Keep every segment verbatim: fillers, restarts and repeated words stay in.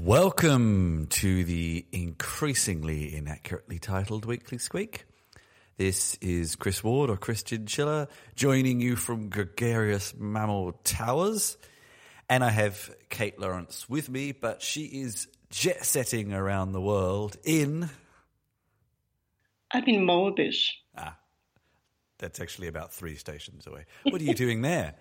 Welcome to the increasingly inaccurately titled Weekly Squeak. This is Chris Ward, or Chris Chinchilla, joining you from Gregarious Mammal Towers. And I have Kate Lawrence with me, but she is jet-setting around the world in... I'm in Maldives. Ah, that's actually about three stations away. What are you doing there?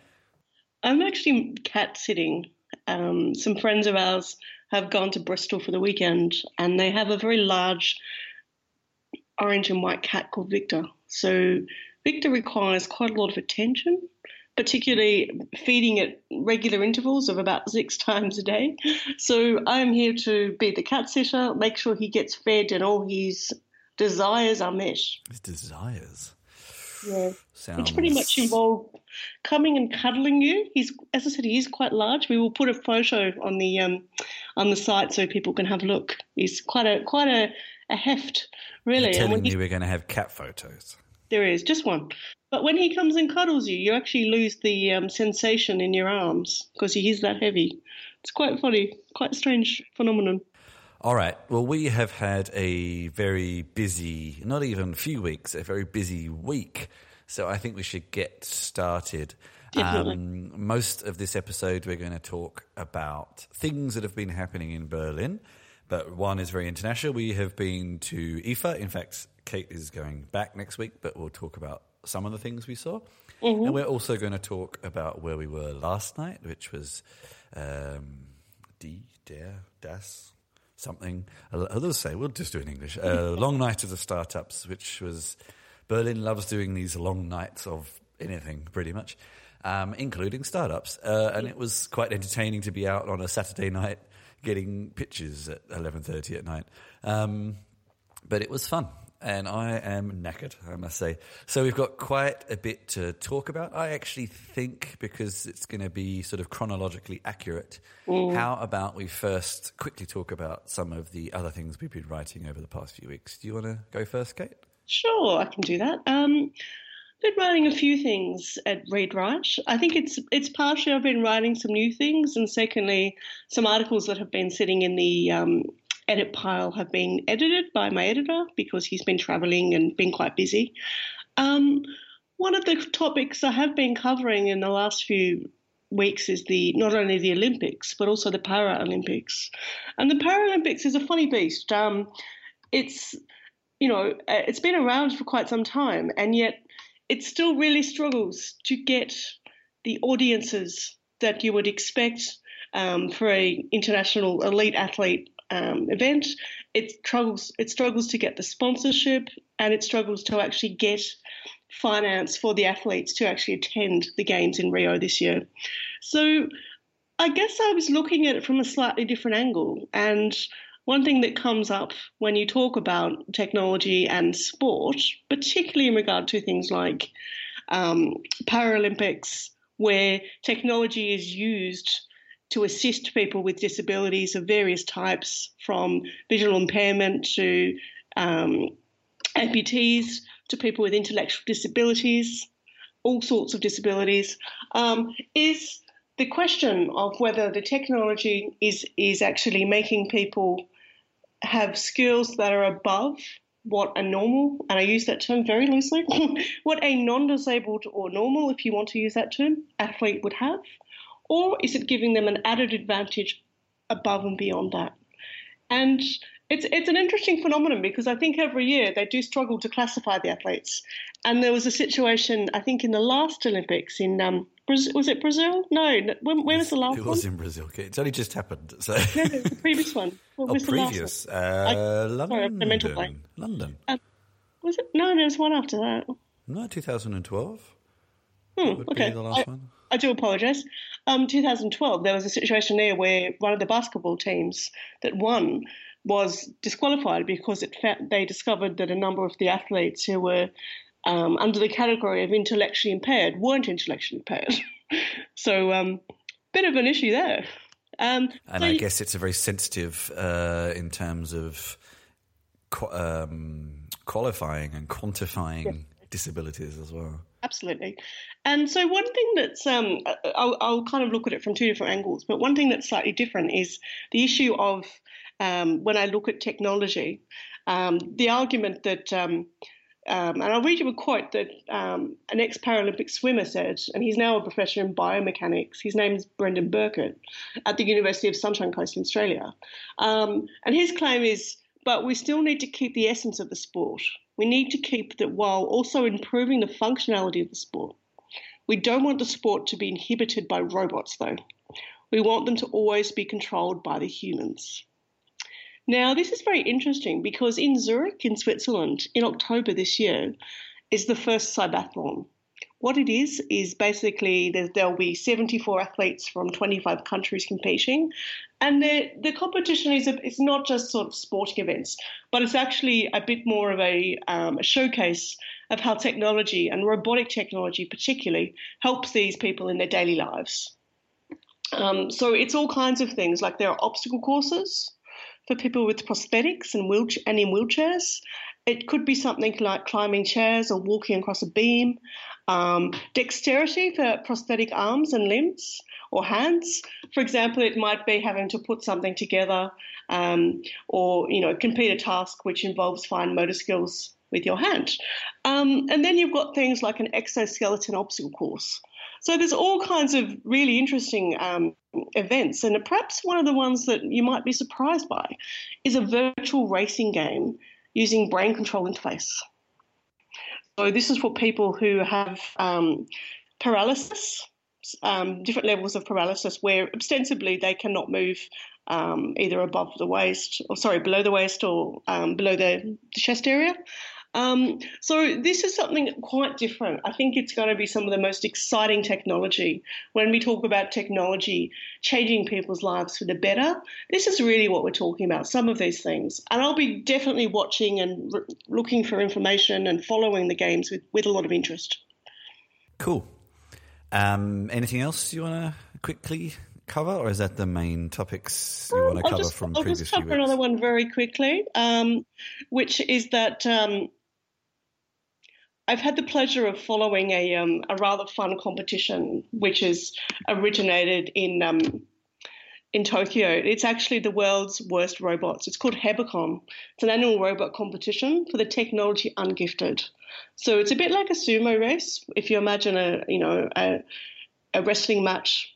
I'm actually cat-sitting. Um, some friends of ours have gone to Bristol for the weekend, and they have a very large orange and white cat called Victor. So Victor requires quite a lot of attention, particularly feeding at regular intervals of about six times a day. So I'm here to be the cat sitter, make sure he gets fed and all his desires are met. His desires? Yeah. Sounds... It's pretty much involved coming and cuddling you. He's, as I said, he is quite large. We will put a photo on the um, on the site so people can have a look. He's quite a quite a, a heft, really. You're telling me he, we're going to have cat photos. There is just one, but when he comes and cuddles you, you actually lose the um, sensation in your arms because he is that heavy. It's quite funny, quite a strange phenomenon. All right. Well, we have had a very busy, not even a few weeks, a very busy week. So I think we should get started. Um, most of this episode we're going to talk about things that have been happening in Berlin, but one is very international. We have been to I F A. In fact, Kate is going back next week, but we'll talk about some of the things we saw. Mm-hmm. And we're also going to talk about where we were last night, which was um, Die, Der, Das... Something, I'll say, we'll just do it in English. Uh, long night of the startups, which was, Berlin loves doing these long nights of anything, pretty much, um, including startups. Uh, and it was quite entertaining to be out on a Saturday night getting pitches at eleven thirty at night. Um, but it was fun, and I am knackered, I must say. So we've got quite a bit to talk about. I actually think, because it's going to be sort of chronologically accurate, mm. how about we first quickly talk about some of the other things we've been writing over the past few weeks. Do you want to go first, Kate? Sure, I can do that. Um, I've been writing a few things at ReadWrite. I think it's it's partially I've been writing some new things, and secondly, some articles that have been sitting in the... Um, edit pile have been edited by my editor because he's been travelling and been quite busy. Um, one of the topics I have been covering in the last few weeks is the not only the Olympics but also the Paralympics. And the Paralympics is a funny beast. Um, it's, you know, it's been around for quite some time, and yet it still really struggles to get the audiences that you would expect um, for an international elite athlete Um, event. It struggles it struggles to get the sponsorship, and it struggles to actually get finance for the athletes to actually attend the Games in Rio this year. So I guess I was looking at it from a slightly different angle, and one thing that comes up when you talk about technology and sport, particularly in regard to things like um, Paralympics, where technology is used to assist people with disabilities of various types, from visual impairment to um, amputees to people with intellectual disabilities, all sorts of disabilities, um, is the question of whether the technology is, is actually making people have skills that are above what a normal, and I use that term very loosely, what a non-disabled or normal, if you want to use that term, athlete would have. Or is it giving them an added advantage above and beyond that? And it's it's an interesting phenomenon, because I think every year they do struggle to classify the athletes. And there was a situation, I think, in the last Olympics in um, Brazil, was it Brazil? No, when, when was the last one? It was one? in Brazil. It's only just happened. So. No, no, the previous one. What was oh, the previous. Last one? Uh, I, London. Sorry, I mental blank. London. Uh, was it? No, there was one after that. No, two thousand twelve. Hmm, would okay. be the last I, one. I do apologise. Um, two thousand twelve, there was a situation there where one of the basketball teams that won was disqualified because it fa- they discovered that a number of the athletes who were um, under the category of intellectually impaired weren't intellectually impaired. So um, bit of an issue there. Um, and so I you- guess it's a very sensitive uh, in terms of qu- um, qualifying and quantifying. Yeah. disabilities as well. Absolutely. And so one thing that's, um, I'll, I'll kind of look at it from two different angles, but one thing that's slightly different is the issue of um, when I look at technology, um, the argument that, um, um, and I'll read you a quote that um, an ex-Paralympic swimmer said, and he's now a professor in biomechanics. His name's Brendan Burkett at the University of Sunshine Coast in Australia. Um, and his claim is, but we still need to keep the essence of the sport. We need to keep that while also improving the functionality of the sport. We don't want the sport to be inhibited by robots, though. We want them to always be controlled by the humans. Now, this is very interesting because in Zurich, in Switzerland, in October this year, is the first Cybathlon. What it is is basically there'll be seventy-four athletes from twenty-five countries competing, and the the competition is a, it's not just sort of sporting events, but it's actually a bit more of a, um, a showcase of how technology and robotic technology particularly helps these people in their daily lives. Um, so it's all kinds of things, like there are obstacle courses for people with prosthetics and wheelchair and in wheelchairs. It could be something like climbing chairs or walking across a beam. Um, dexterity for prosthetic arms and limbs or hands. For example, it might be having to put something together um, or, you know, complete a task which involves fine motor skills with your hand. Um, and then you've got things like an exoskeleton obstacle course. So there's all kinds of really interesting um, events, and perhaps one of the ones that you might be surprised by is a virtual racing game using brain control interface. So this is for people who have um, paralysis, um, different levels of paralysis, where ostensibly they cannot move um, either above the waist, or sorry, below the waist, or um, below the chest area. Um, so this is something quite different. I think it's going to be some of the most exciting technology. When we talk about technology changing people's lives for the better, this is really what we're talking about, some of these things. And I'll be definitely watching and re- looking for information and following the games with, with a lot of interest. Cool. Um, anything else you want to quickly cover, or is that the main topics you um, want to I'll cover just, from I'll previous just cover another one very quickly, um, which is that... Um, I've had the pleasure of following a um, a rather fun competition which has originated in um, in Tokyo. It's actually the world's worst robots. It's called Hebocon. It's an annual robot competition for the technology ungifted. So it's a bit like a sumo race. If you imagine a you know a, a wrestling match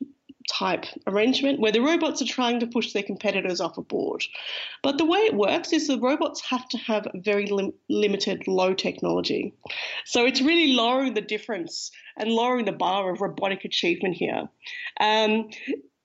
type arrangement where the robots are trying to push their competitors off a board. But the way it works is the robots have to have very lim- limited low technology. So it's really lowering the difference and lowering the bar of robotic achievement here. Um,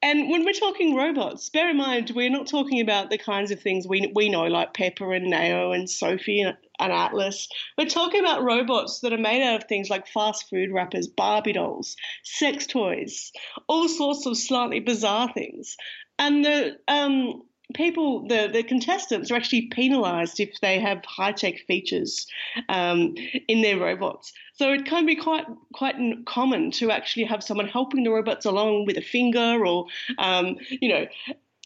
and when we're talking robots, bear in mind, we're not talking about the kinds of things we we know like Pepper and Nao and Sophie and, and Atlas. We're talking about robots that are made out of things like fast food wrappers, Barbie dolls, sex toys, all sorts of slightly bizarre things. And the um, people, the, the contestants are actually penalised if they have high-tech features um, in their robots. So it can be quite quite common to actually have someone helping the robots along with a finger or, um, you know,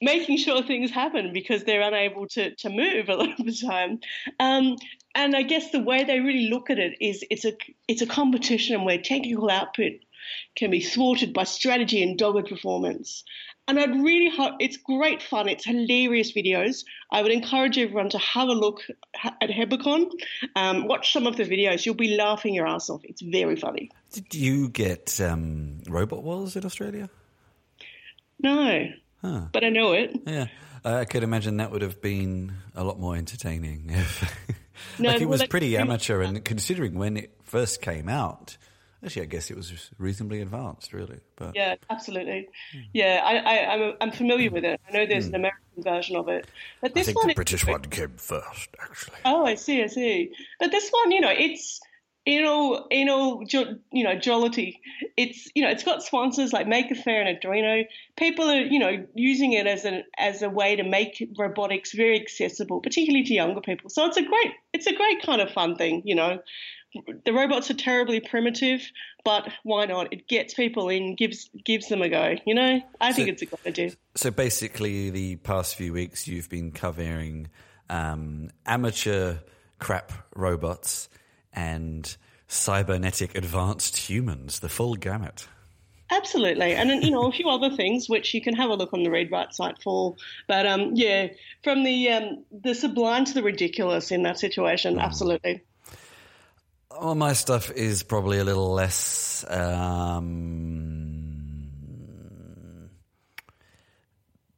making sure things happen because they're unable to, to move a lot of the time. Um, and I guess the way they really look at it is it's a it's a competition where technical output can be thwarted by strategy and dogged performance. And I'd really hope it's great fun. It's hilarious videos. I would encourage everyone to have a look at Hebocon. Um, watch some of the videos. You'll be laughing your ass off. It's very funny. Did you get um, robot walls in Australia? No. Huh. But I know it. Yeah. I could imagine that would have been a lot more entertaining. No, like it was well, pretty amateur, and considering when it first came out, actually I guess it was reasonably advanced, really. But yeah, absolutely. Mm. Yeah, I, I, I'm, I'm familiar with it. I know there's mm. an American version of it. But this I think one the British one came first, actually. Oh, I see, I see. But this one, you know, it's... In all, in all, you know, jollity. It's, you know, it's got sponsors like Maker Faire and Arduino. People are, you know, using it as an as a way to make robotics very accessible, particularly to younger people. So it's a great, it's a great kind of fun thing, you know. The robots are terribly primitive, but why not? It gets people in, gives gives them a go, you know. I think so, it's a good idea. So basically, the past few weeks you've been covering um, amateur crap robots and cybernetic advanced humans, the full gamut. Absolutely. And then, you know, a few other things which you can have a look on the ReadWrite site for. But, um, yeah, from the um, the sublime to the ridiculous in that situation, mm. absolutely. Well, my stuff is probably a little less um,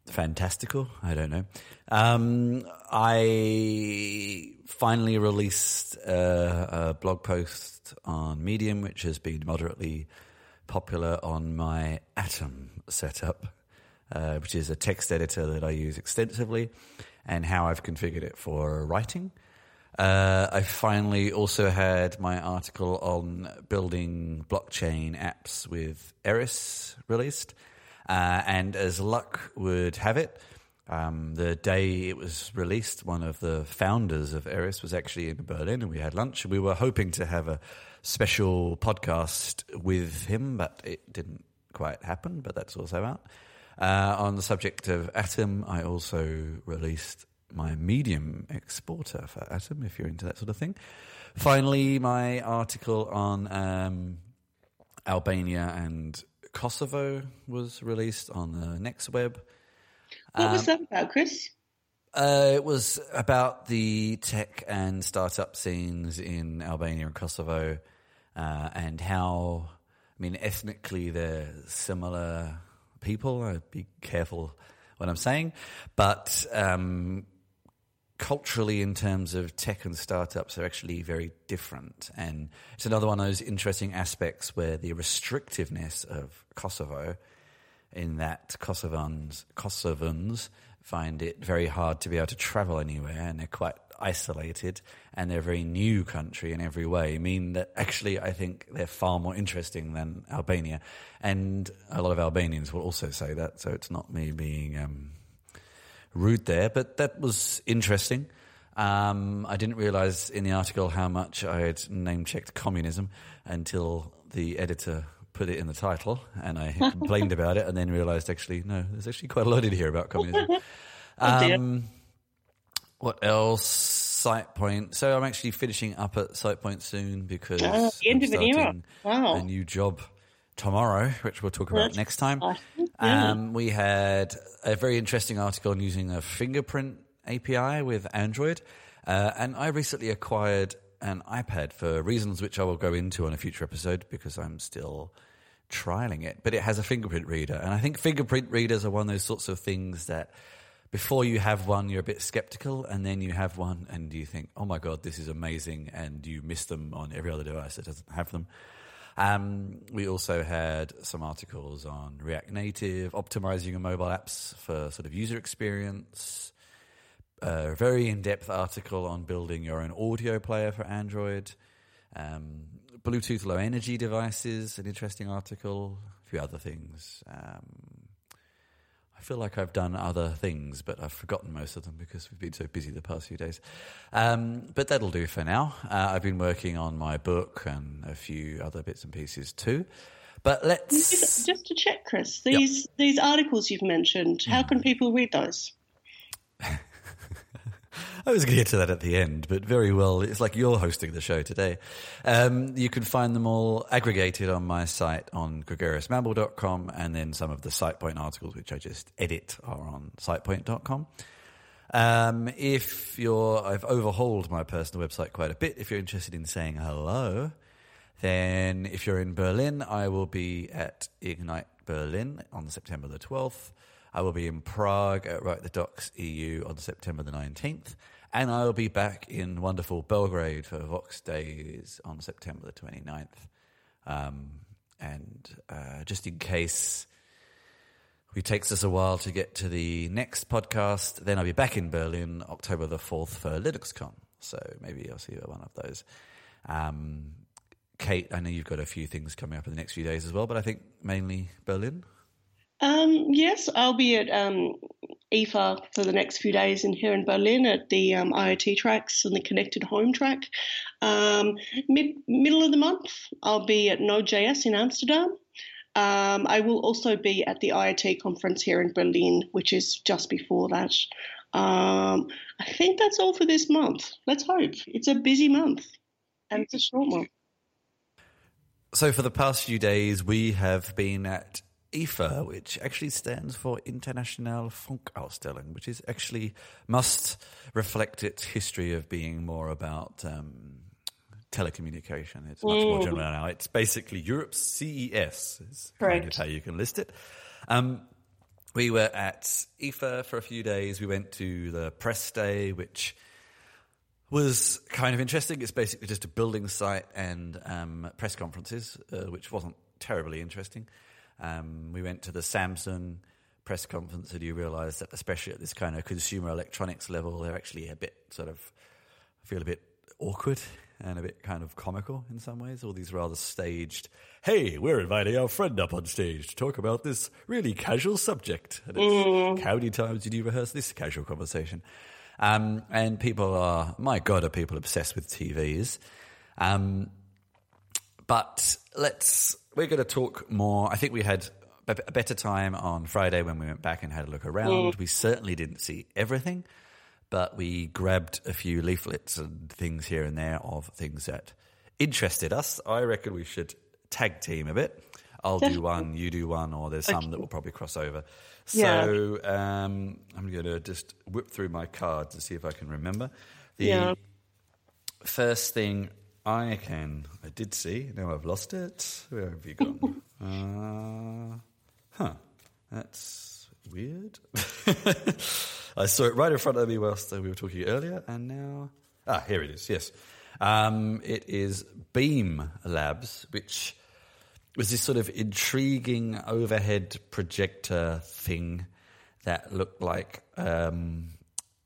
fantastical. I don't know. Um, I finally released a, a blog post on Medium, which has been moderately popular on my Atom setup, uh, which is a text editor that I use extensively, and how I've configured it for writing. Uh, I finally also had my article on building blockchain apps with Eris released, uh, and as luck would have it, um, the day it was released, one of the founders of Eris was actually in Berlin, and we had lunch. We were hoping to have a special podcast with him, but it didn't quite happen, but that's also out. Uh, on the subject of Atom, I also released my Medium exporter for Atom, if you're into that sort of thing. Finally, my article on um, Albania and Kosovo was released on the Next Web. What um, was that about, Chris? Uh, it was about the tech and startup scenes in Albania and Kosovo, uh, and how, I mean, ethnically they're similar people. I'd be careful what I'm saying, but um, culturally, in terms of tech and startups, are actually very different. And it's another one of those interesting aspects where the restrictiveness of Kosovo, in that Kosovans, Kosovans find it very hard to be able to travel anywhere, and they're quite isolated, and they're a very new country in every way, mean that actually I think they're far more interesting than Albania. And a lot of Albanians will also say that, so it's not me being... Um, rude there, but that was interesting. Um, I didn't realise in the article how much I had name-checked communism until the editor put it in the title, and I complained about it, and then realised actually, no, there's actually quite a lot in here about communism. Um, what else? SitePoint. So I'm actually finishing up at SitePoint soon, because oh, the end I'm of an era. Wow. A new job tomorrow, which we'll talk about That's next time. Awesome. Yeah. Um, we had a very interesting article on using a fingerprint A P I with Android. Uh, and I recently acquired an iPad for reasons which I will go into on a future episode, because I'm still trialing it. But it has a fingerprint reader. And I think fingerprint readers are one of those sorts of things that before you have one, you're a bit skeptical, and then you have one and you think, oh my God, this is amazing, and you miss them on every other device that doesn't have them. Um, we also had some articles on React Native, optimizing your mobile apps for sort of user experience, a very in-depth article on building your own audio player for Android, um, Bluetooth low energy devices, an interesting article, a few other things. Um, I feel like I've done other things, but I've forgotten most of them because we've been so busy the past few days. Um, but that'll do for now. Uh, I've been working on my book and a few other bits and pieces too. But let's... Just to check, Chris, these yep. these articles you've mentioned, how can people read those? I was going to get to that at the end, but very well, it's like you're hosting the show today. Um, you can find them all aggregated on my site on gregarious mamble dot com, and then some of the SitePoint articles, which I just edit, are on sitepoint dot com. Um, if you're, I've overhauled my personal website quite a bit. If you're interested in saying hello, then if you're in Berlin, I will be at Ignite Berlin on September the twelfth. I will be in Prague at Write the Docs E U on September the nineteenth, and I will be back in wonderful Belgrade for Vox Days on September the twenty-ninth. Um, and uh, just in case it takes us a while to get to the next podcast, then I'll be back in Berlin October the fourth for LinuxCon, so maybe I'll see you at one of those. Um, Kate, I know you've got a few things coming up in the next few days as well, but I think mainly Berlin. Um, yes, I'll be at um, I F A for the next few days in here in Berlin at the um, IoT tracks and the Connected Home track. Um, mid, middle of the month, I'll be at Node dot J S in Amsterdam. Um, I will also be at the IoT conference here in Berlin, which is just before that. Um, I think that's all for this month. Let's hope. It's a busy month, and it's a short one. So for the past few days, we have been at I F A, which actually stands for International Funkausstellung, which is actually must reflect its history of being more about um, telecommunication. It's much mm. more general now. It's basically Europe's C E S is kind of how you can list it. Um, we were at I F A for a few days. We went to the press day, which was kind of interesting. It's basically just a building site and um, press conferences, uh, which wasn't terribly interesting. Um, we went to the Samsung press conference, and you realise that especially at this kind of consumer electronics level, they're actually a bit sort of, I feel a bit awkward and a bit kind of comical in some ways. All these rather staged, hey, we're inviting our friend up on stage to talk about this really casual subject. And it's, mm. how many times did you rehearse this casual conversation? Um, and people are, my God, are people obsessed with T Vs. Um, but let's... We're going to talk more. I think we had a better time on Friday when we went back and had a look around. Mm. We certainly didn't see everything, but we grabbed a few leaflets and things here and there of things that interested us. I reckon we should tag team a bit. I'll Definitely. do one, you do one, or there's okay. some that will probably cross over. So yeah. um, I'm going to just whip through my cards and see if I can remember. The yeah. first thing... I can. I did see. Now I've lost it. Where have you gone? uh, huh. That's weird. I saw it right in front of me whilst we were talking earlier, and now... Ah, here it is, yes. Um, it is Beam Labs, which was this sort of intriguing overhead projector thing that looked like um,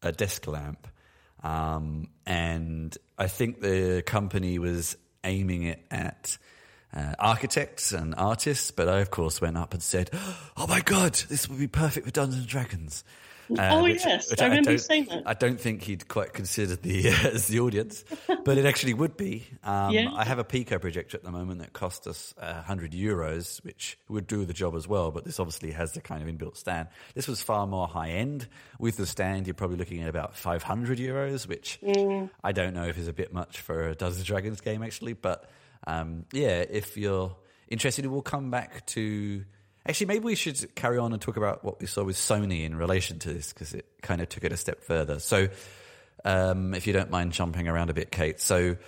a desk lamp. Um, and I think the company was aiming it at uh, architects and artists, but I, of course, went up and said, oh, my God, this would be perfect for Dungeons and Dragons. Uh, oh, which, yes, which I remember you saying that. I don't think he'd quite considered the, uh, as the audience, but it actually would be. Um, yeah. I have a Pico projector at the moment that cost us uh, one hundred euros, which would do the job as well, but this obviously has the kind of inbuilt stand. This was far more high-end. With the stand, you're probably looking at about five hundred euros, which mm. I don't know if is a bit much for a Dungeons and Dragons game, actually, but um, yeah, if you're interested, we'll come back to... Actually, maybe we should carry on and talk about what we saw with Sony in relation to this, because it kind of took it a step further. So um, if you don't mind jumping around a bit, Kate. So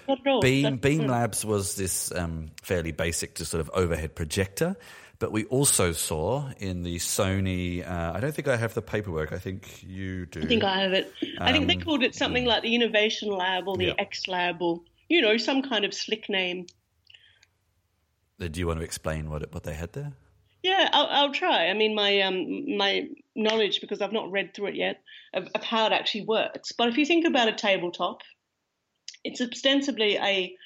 Beam, Beam Labs was this um, fairly basic to sort of overhead projector, but we also saw in the Sony, uh, I don't think I have the paperwork, I think you do. I think I have it. Um, I think they called it something like the Innovation Lab or the yeah. X Lab or, you know, some kind of slick name. Do you want to explain what, what they had there? Yeah, I'll, I'll try. I mean, my um, my knowledge, because I've not read through it yet, of, of how it actually works. But if you think about a tabletop, it's ostensibly a,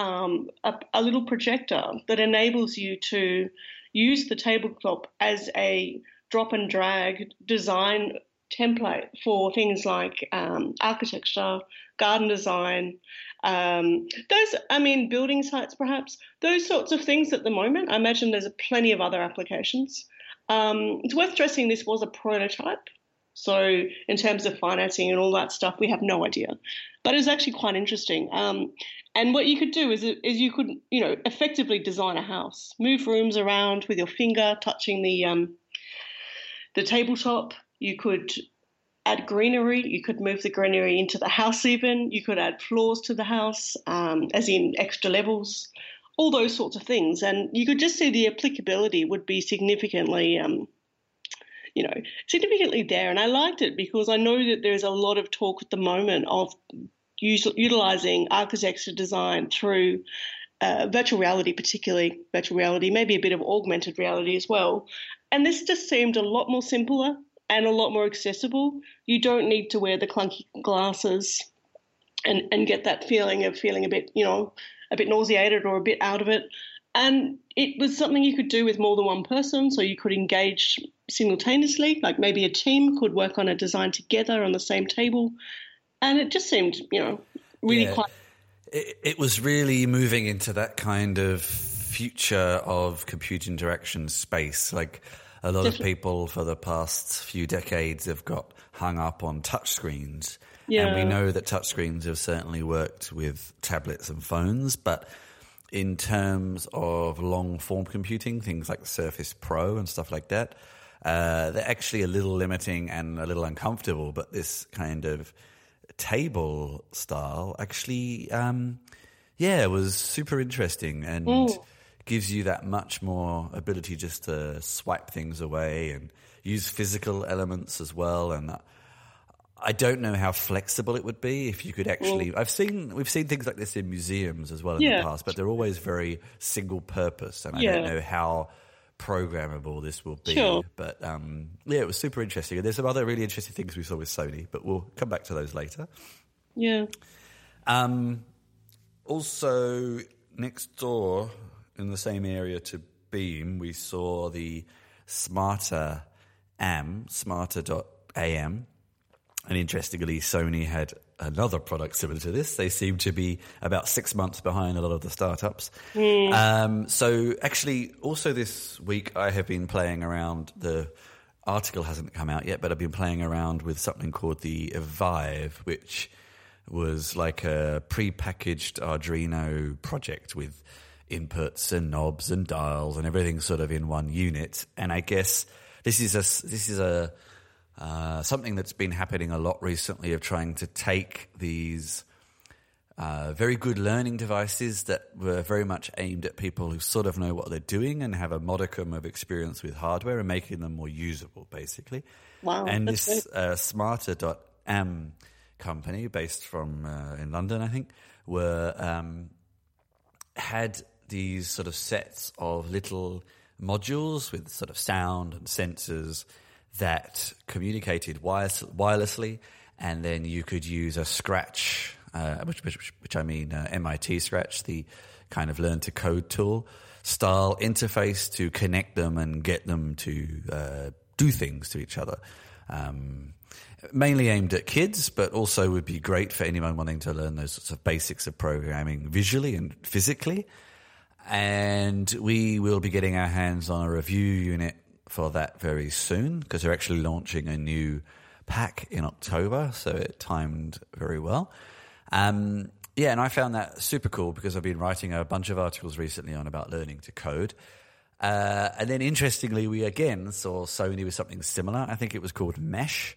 um, a a little projector that enables you to use the tabletop as a drop and drag design template for things like um, architecture, garden design, um, those, I mean, building sites perhaps, those sorts of things at the moment. I imagine there's plenty of other applications. Um, it's worth stressing this was a prototype. So in terms of financing and all that stuff, we have no idea. But it's actually quite interesting. Um, and what you could do is, is you could, you know, effectively design a house, move rooms around with your finger touching the um, the tabletop. You could add greenery. You could move the greenery into the house even. You could add floors to the house, um, as in extra levels, all those sorts of things. And you could just see the applicability would be significantly, um, you know, significantly there. And I liked it because I know that there's a lot of talk at the moment of us- utilising architecture design through uh, virtual reality, particularly virtual reality, maybe a bit of augmented reality as well. And this just seemed a lot more simpler and a lot more accessible. You don't need to wear the clunky glasses and, and get that feeling of feeling a bit, you know, a bit nauseated or a bit out of it. And it was something you could do with more than one person, so you could engage simultaneously, like maybe a team could work on a design together on the same table. And it just seemed, you know, really yeah. quite... It, it was really moving into that kind of future of computer interaction space, like... A lot Definitely. of people for the past few decades have got hung up on touchscreens. Yeah. And we know that touchscreens have certainly worked with tablets and phones, but in terms of long-form computing, things like the Surface Pro and stuff like that. Uh, they're actually a little limiting and a little uncomfortable, but this kind of table style actually, um, yeah, was super interesting and mm. gives you that much more ability just to swipe things away and use physical elements as well. And I don't know how flexible it would be if you could actually. Mm. I've seen we've seen things like this in museums as well in yeah. the past, but they're always very single purpose, and I yeah. don't know how programmable this will be, sure. but um yeah it was super interesting, and there's some other really interesting things we saw with Sony, but we'll come back to those later. Yeah um also next door in the same area to Beam, we saw the Smarter A M, smarter dot a m, and interestingly Sony had another product similar to this. They seem to be about six months behind a lot of the startups. Mm. Um, so actually, also this week, I have been playing around, the article hasn't come out yet, but I've been playing around with something called the Vive, which was like a pre-packaged Arduino project with inputs and knobs and dials and everything sort of in one unit. And I guess this is a this is a... Uh, something that's been happening a lot recently of trying to take these uh, very good learning devices that were very much aimed at people who sort of know what they're doing and have a modicum of experience with hardware and making them more usable, basically. Wow. And this uh, Smarter dot a m company, based from uh, in London, I think, were um, had these sort of sets of little modules with sort of sound and sensors that communicated wireless, wirelessly, and then you could use a Scratch, uh, which, which, which I mean uh, M I T Scratch, the kind of learn-to-code tool style interface to connect them and get them to uh, do things to each other. Um, mainly aimed at kids, but also would be great for anyone wanting to learn those sorts of basics of programming visually and physically. And we will be getting our hands on a review unit for that very soon, because they're actually launching a new pack in October, so it timed very well. Um, yeah, and I found that super cool because I've been writing a bunch of articles recently on about learning to code. Uh, and then interestingly, we again saw Sony with something similar. I think it was called Mesh.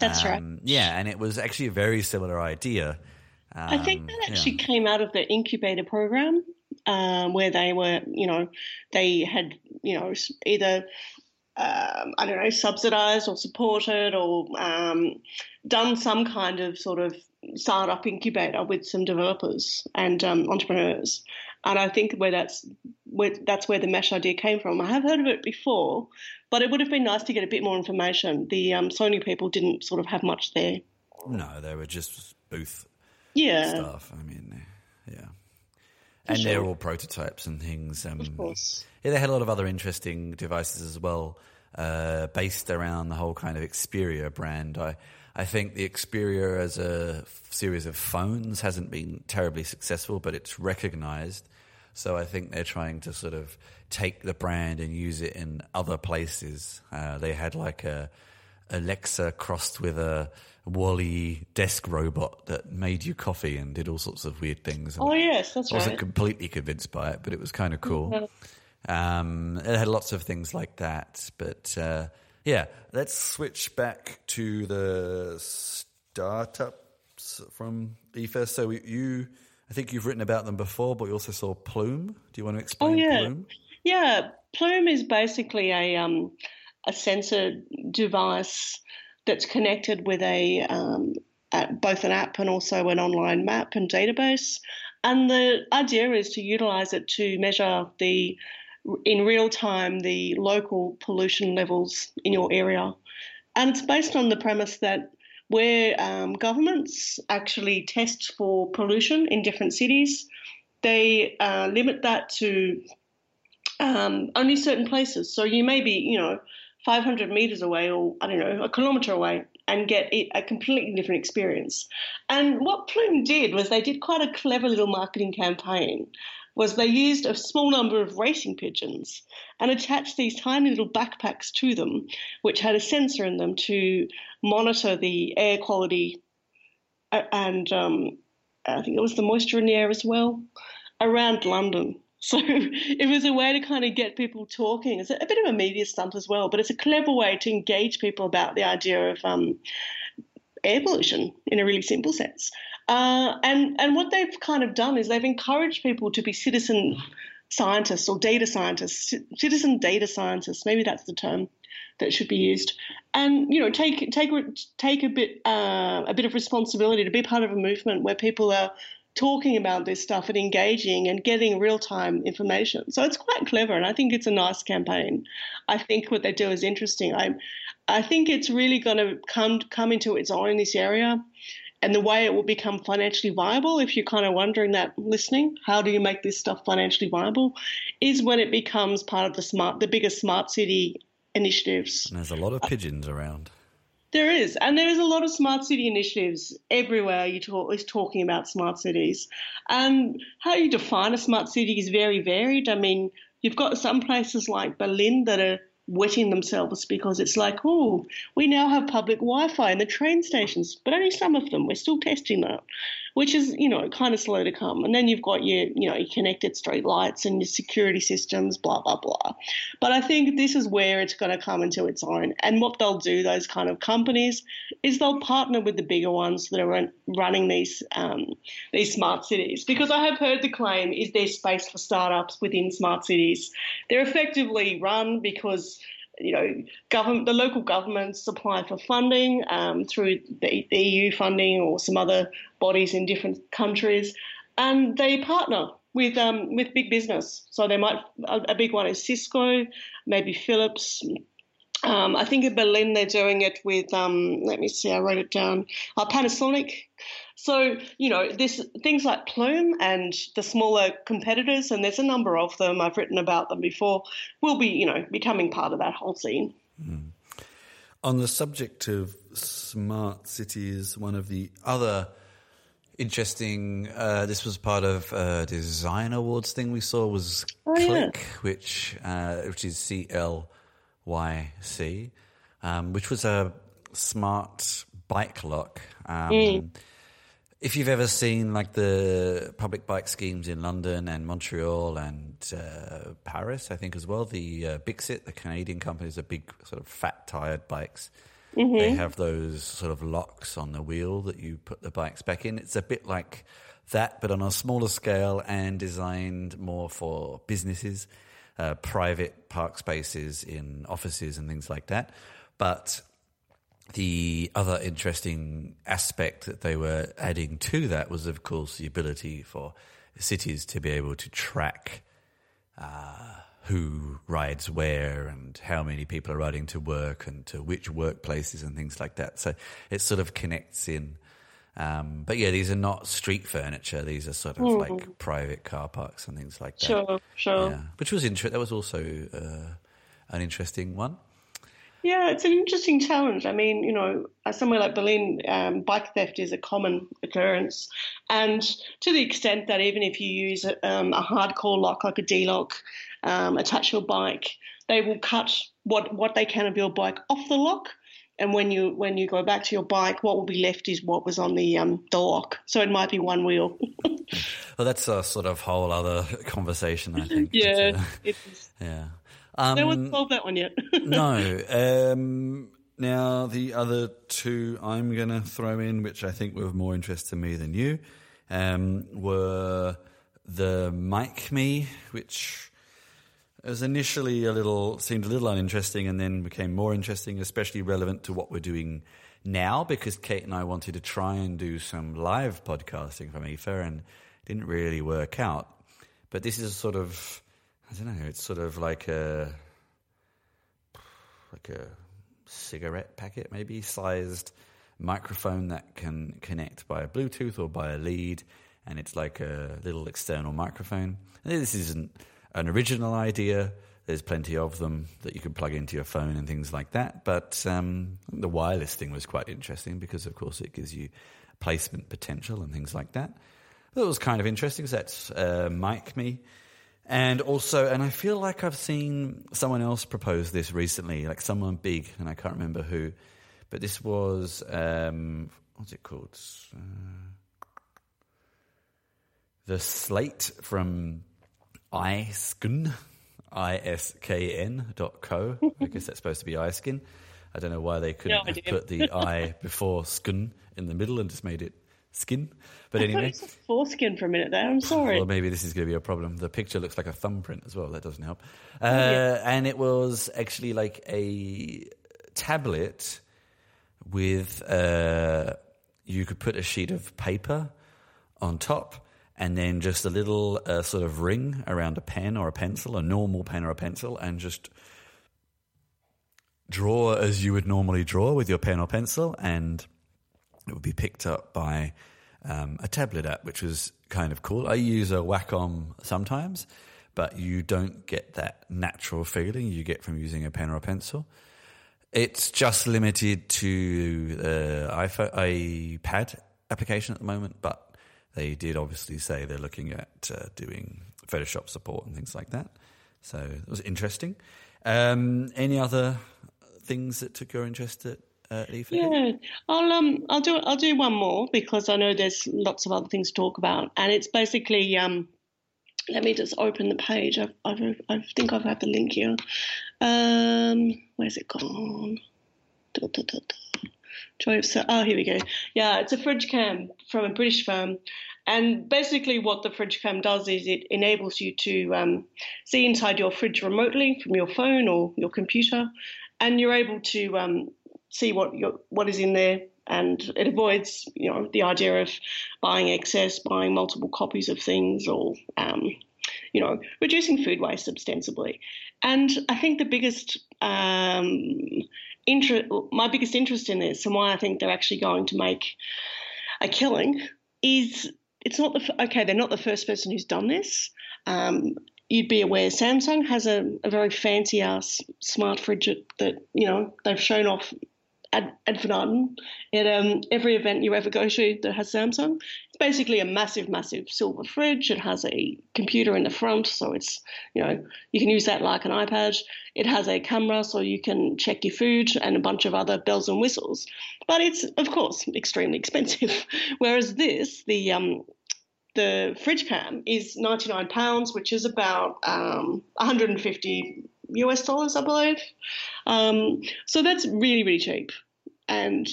That's um, right. Yeah, and it was actually a very similar idea. Um, I think that actually yeah. came out of the incubator program. Um, where they were, you know, they had, you know, either, um, I don't know, subsidised or supported or um, done some kind of sort of startup incubator with some developers and um, entrepreneurs. And I think where that's where, that's where the Mesh idea came from. I have heard of it before, but it would have been nice to get a bit more information. The um, Sony people didn't sort of have much there. No, they were just booth yeah. stuff. I mean, yeah. And sure. they're all prototypes and things. Um, of course. Yeah, they had a lot of other interesting devices as well, uh, based around the whole kind of Xperia brand. I, I think the Xperia as a f- series of phones hasn't been terribly successful, but it's recognised. So I think they're trying to sort of take the brand and use it in other places. Uh, they had like a Alexa crossed with a Wally desk robot that made you coffee and did all sorts of weird things. And oh, yes, that's right. I wasn't right. completely convinced by it, but it was kind of cool. Um, it had lots of things like that. But, uh, yeah, let's switch back to the startups from E F A. So we, you, I think you've written about them before, but we also saw Plume. Do you want to explain oh, yeah. Plume? Yeah, Plume is basically a um, a sensor device that's connected with a um, both an app and also an online map and database. And the idea is to utilise it to measure the in real time the local pollution levels in your area. And it's based on the premise that where um, governments actually test for pollution in different cities, they uh, limit that to um, only certain places. So you may be, you know, five hundred meters away or, I don't know, a kilometre away and get a completely different experience. And what Plume did was they did quite a clever little marketing campaign, was they used a small number of racing pigeons and attached these tiny little backpacks to them, which had a sensor in them to monitor the air quality and um, I think it was the moisture in the air as well. around London. So it was a way to kind of get people talking. It's a bit of a media stunt as well, but it's a clever way to engage people about the idea of um, air pollution in a really simple sense. Uh, and, and what they've kind of done is they've encouraged people to be citizen scientists or data scientists, citizen data scientists, maybe that's the term that should be used, and, you know, take take take a bit uh, a bit of responsibility to be part of a movement where people are talking about this stuff and engaging and getting real-time information. So it's quite clever, and I think it's a nice campaign. I think what they do is interesting. I I think it's really going to come come into its own in this area, and the way it will become financially viable, if you're kind of wondering that listening, how do you make this stuff financially viable, is when it becomes part of the smart, the bigger smart city initiatives. And there's a lot of pigeons uh, around. There is, and there is a lot of smart city initiatives everywhere. You talk is talking about smart cities, and um, how you define a smart city is very varied. I mean, you've got some places like Berlin that are wetting themselves because it's like, oh, we now have public Wi-Fi in the train stations, but only some of them. We're still testing that, which is, you know, kind of slow to come. And then you've got your, you know, your connected street lights and your security systems, blah blah blah. But I think this is where it's going to come into its own. And what they'll do, those kind of companies, is they'll partner with the bigger ones that are running these um, these smart cities. Because I have heard the claim, is there space for startups within smart cities? They're effectively run because, you know, government, the local governments apply for funding um, through the, the E U funding or some other bodies in different countries, and they partner with um, with big business. So they might a, a big one is Cisco, maybe Philips. Um, I think in Berlin they're doing it with um, let me see, I wrote it down. Uh, Panasonic. So, you know, this things like Plume and the smaller competitors, and there's a number of them, I've written about them before, will be, you know, becoming part of that whole scene. Mm. On the subject of smart cities, one of the other interesting, uh, this was part of a design awards thing we saw, was oh, CLYC, yeah. which, uh, which is C L Y C, um, which was a smart bike lock. Um, mm. If you've ever seen like the public bike schemes in London and Montreal and uh, Paris, I think as well, the uh, Bixit, the Canadian companies, the big sort of fat tired bikes, mm-hmm. they have those sort of locks on the wheel that you put the bikes back in. It's a bit like that, but on a smaller scale and designed more for businesses, uh, private park spaces in offices and things like that. But the other interesting aspect that they were adding to that was, of course, the ability for cities to be able to track uh, who rides where and how many people are riding to work and to which workplaces and things like that. So it sort of connects in. Um, but, yeah, these are not street furniture. These are sort of mm. like private car parks and things like that. Sure, sure. Yeah. Which was interesting. That was also uh, an interesting one. Yeah, it's an interesting challenge. I mean, you know, somewhere like Berlin, um, bike theft is a common occurrence. And to the extent that even if you use a, um, a hardcore lock like a D-lock, um, attach your bike, they will cut what, what they can of your bike off the lock. And when you when you go back to your bike, what will be left is what was on the, um, the lock. So it might be one wheel. Well, that's a sort of whole other conversation, I think. Yeah, uh, it is. Yeah. Um, no one's solved that one yet. no. Um, now, the other two I'm going to throw in, which I think were of more interest to me than you, um, were the Mic Me, which was initially a little seemed a little uninteresting and then became more interesting, especially relevant to what we're doing now, because Kate and I wanted to try and do some live podcasting from I F A and it didn't really work out. But this is sort of, I don't know, it's sort of like a like a cigarette packet maybe sized microphone that can connect by Bluetooth or by a lead, and it's like a little external microphone. And this isn't an original idea. There's plenty of them that you can plug into your phone and things like that. But um, the wireless thing was quite interesting because, of course, it gives you placement potential and things like that. But it was kind of interesting, so that's uh, Mic Me. And also, and I feel like I've seen someone else propose this recently, like someone big, and I can't remember who, but this was, um, what's it called? Uh, the slate from iSkin, I S K N dot co. I guess that's supposed to be iSkin. I don't know why they couldn't no, put the I before skin in the middle and just made it skin. But I anyway, it was foreskin for a minute there. I'm sorry. Well, maybe this is going to be a problem. The picture looks like a thumbprint as well. That doesn't help. Uh, yeah. And it was actually like a tablet with uh, you could put a sheet of paper on top and then just a little uh, sort of ring around a pen or a pencil, a normal pen or a pencil, and just draw as you would normally draw with your pen or pencil, and it would be picked up by um, a tablet app, which was kind of cool. I use a Wacom sometimes, but you don't get that natural feeling you get from using a pen or a pencil. It's just limited to the iPhone, iPad application at the moment, but they did obviously say they're looking at uh, doing Photoshop support and things like that. So it was interesting. Um, any other things that took your interest at uh, E F A? Yeah, I'll um, I'll do I'll do one more because I know there's lots of other things to talk about, and it's basically um, let me just open the page. I've, I've I think I've had the link here. Um, where's it gone? Da, da, da, da. Joy of so- oh, here we go. Yeah, it's a fridge cam from a British firm. And basically what the fridge cam does is it enables you to um, see inside your fridge remotely from your phone or your computer, and you're able to um, see what your, what is in there, and it avoids, you know, the idea of buying excess, buying multiple copies of things, or, um, you know, reducing food waste ostensibly. And I think the biggest um, interest, my biggest interest in this and why I think they're actually going to make a killing is it's not the okay. They're not the first person who's done this. Um, you'd be aware Samsung has a, a very fancy ass smart fridge that, you know, they've shown off ad infinitum at um, every event you ever go to that has Samsung. It's basically a massive, massive silver fridge. It has a computer in the front, so it's, you know, you can use that like an iPad. It has a camera, so you can check your food and a bunch of other bells and whistles. But it's, of course, extremely expensive. Whereas this, the um, the fridge cam is ninety-nine pounds, which is about um, one hundred fifty US dollars, I believe. Um, so that's really, really cheap. And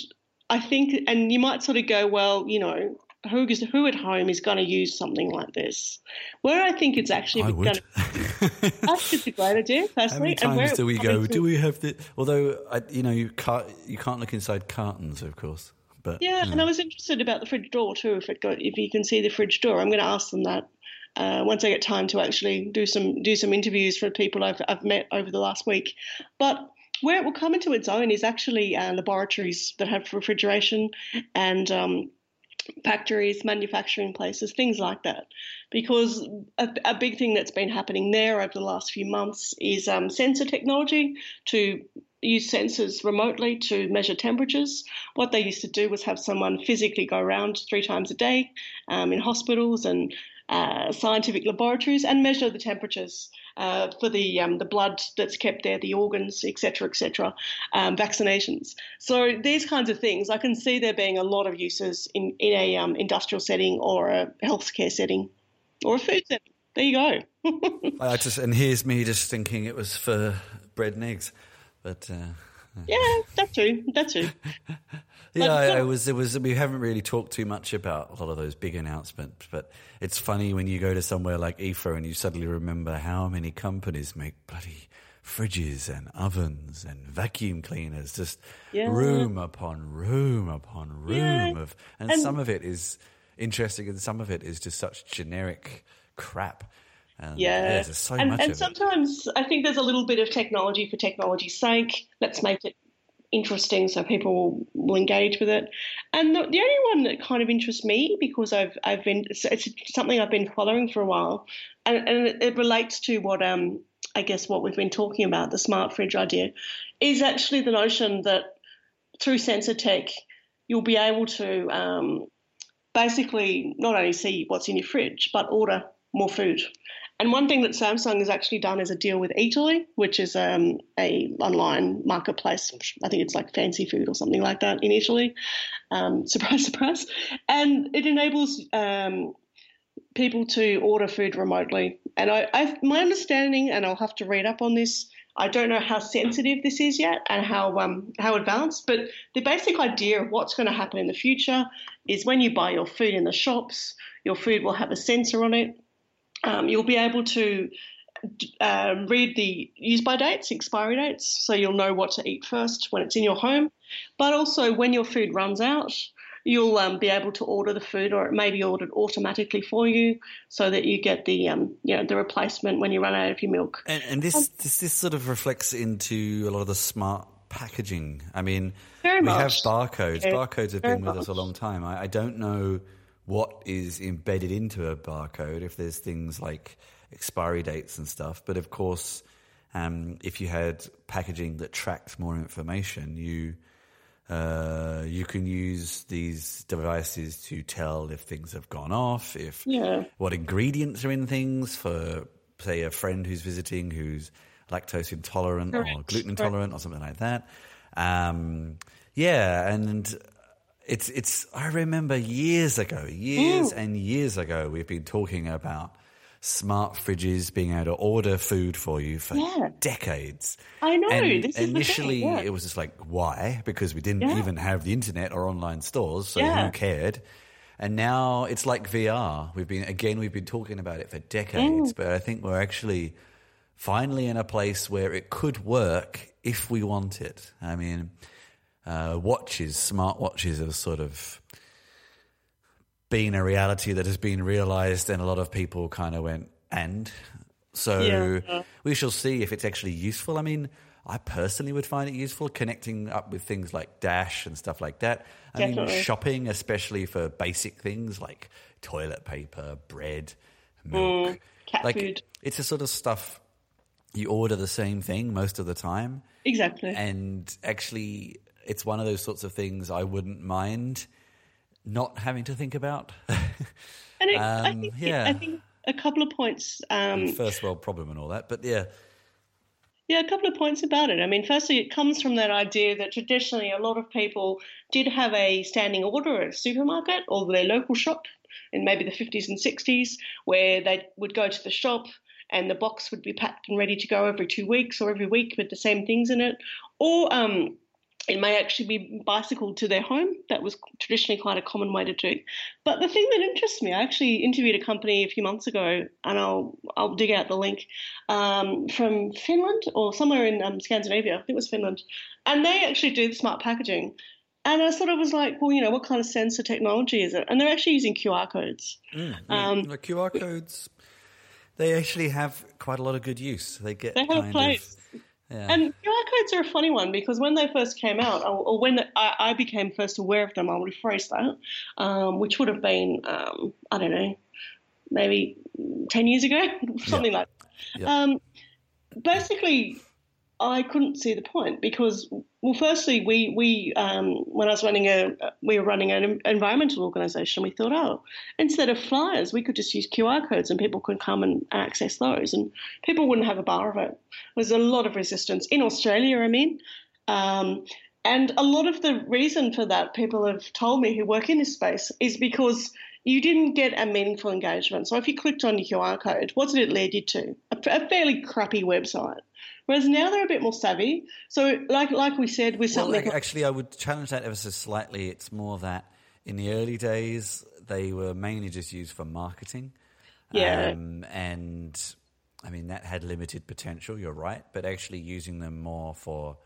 I think, and you might sort of go, well, you know, who is, who at home is going to use something like this? Where I think it's actually I would. That's just a great idea, personally. How many times and do we go? To... Do we have the? Although I, you know, you can't you can't look inside cartons, of course. But yeah, hmm. and I was interested about the fridge door too. If it got, if you can see the fridge door, I'm going to ask them that uh, once I get time to actually do some do some interviews for people I've I've met over the last week. But where it will come into its own is actually uh, laboratories that have refrigeration and um, factories, manufacturing places, things like that. Because a, a big thing that's been happening there over the last few months is um, sensor technology, to use sensors remotely to measure temperatures. What they used to do was have someone physically go around three times a day um, in hospitals and uh, scientific laboratories and measure the temperatures uh, for the um, the blood that's kept there, the organs, et cetera, et cetera, um, vaccinations. So these kinds of things, I can see there being a lot of uses in, in a um, industrial setting or a healthcare setting. Or a food set. There you go. I just, and here's me just thinking it was for bread and eggs, but uh, yeah, that's true. That's true. yeah, I, I was. It was. We haven't really talked too much about a lot of those big announcements, but it's funny when you go to somewhere like E F A and you suddenly remember how many companies make bloody fridges and ovens and vacuum cleaners, just yeah. room upon room upon room yeah. of, and, and some of it is. Interesting, and some of it is just such generic crap. Um, yeah, yeah there's so and, much and of sometimes it. I think there's a little bit of technology for technology's sake. Let's make it interesting so people will, will engage with it. And the, the only one that kind of interests me, because I've I've been it's something I've been following for a while, and, and it, it relates to what um I guess what we've been talking about, the smart fridge idea, is actually the notion that through sensor tech you'll be able to um. basically not only see what's in your fridge, but order more food. And one thing that Samsung has actually done is a deal with Eataly, which is um, a online marketplace. I think it's like fancy food or something like that in Italy. Um, surprise, surprise. And it enables um, people to order food remotely. And I, I, my understanding, and I'll have to read up on this, I don't know how sensitive this is yet and how um, how advanced, but the basic idea of what's going to happen in the future is when you buy your food in the shops, your food will have a sensor on it. Um, you'll be able to uh, read the use-by dates, expiry dates, so you'll know what to eat first when it's in your home. But also when your food runs out, you'll um, be able to order the food, or it may be ordered automatically for you, so that you get the um, you know, the replacement when you run out of your milk. And, and this, um, this this sort of reflects into a lot of the smart packaging. I mean, we much. have barcodes. Yeah, barcodes have been with much. us a long time. I, I don't know what is embedded into a barcode, if there's things like expiry dates and stuff. But of course, um, if you had packaging that tracks more information, you Uh, you can use these devices to tell if things have gone off, if yeah. what ingredients are in things for, say, a friend who's visiting who's lactose intolerant Correct. or gluten intolerant Correct. or something like that. Um, yeah, and it's it's. I remember years ago, years Ooh. and years ago, we've been talking about smart fridges being able to order food for you for yeah. decades. I know. And this is initially, the thing, yeah. it was just like, why? Because we didn't yeah. even have the internet or online stores, so yeah. who cared? And now it's like V R. We've been again, we've been talking about it for decades, yeah. but I think we're actually finally in a place where it could work if we want it. I mean, uh, watches, smart watches, are sort of been a reality that has been realized, and a lot of people kind of went, and so yeah. we shall see if it's actually useful. I mean, I personally would find it useful connecting up with things like Dash and stuff like that. I Definitely. mean, shopping, especially for basic things like toilet paper, bread, milk, mm, cat like, food. It's the sort of stuff you order the same thing most of the time. Exactly. And actually, it's one of those sorts of things I wouldn't mind not having to think about. And it, um, I, think, yeah. I think a couple of points. Um, first world problem and all that, but yeah. Yeah, a couple of points about it. I mean, firstly, it comes from that idea that traditionally a lot of people did have a standing order at a supermarket or their local shop in maybe the fifties and sixties, where they would go to the shop and the box would be packed and ready to go every two weeks or every week with the same things in it. Or um it may actually be bicycled to their home. That was traditionally quite a common way to do. But the thing that interests me, I actually interviewed a company a few months ago, and I'll I'll dig out the link, um, from Finland or somewhere in um, Scandinavia. I think it was Finland. And they actually do the smart packaging. And I sort of was like, well, you know, what kind of sensor technology is it? And they're actually using Q R codes. Mm, um, the Q R codes, they actually have quite a lot of good use. They get they have kind place. of... Yeah. And Q R codes are a funny one, because when they first came out, or when the, I, I became first aware of them, I would rephrase that, um, which would have been, um, I don't know, maybe ten years ago, something yeah. like that. Yeah. Um, basically, I couldn't see the point because, well, firstly, we, we um, when I was running a, we were running an environmental organisation, we thought, oh, instead of flyers, we could just use Q R codes and people could come and access those, and people wouldn't have a bar of it. There's a lot of resistance in Australia, I mean, um, and a lot of the reason for that, people have told me who work in this space, is because you didn't get a meaningful engagement. So if you clicked on your Q R code, what did it lead you to? A, a fairly crappy website. Whereas now they're a bit more savvy. So like like we said, we're something... Well, actually, I would challenge that ever so slightly. It's more that in the early days, they were mainly just used for marketing. Yeah. Um, and, I mean, that had limited potential, you're right, but actually using them more for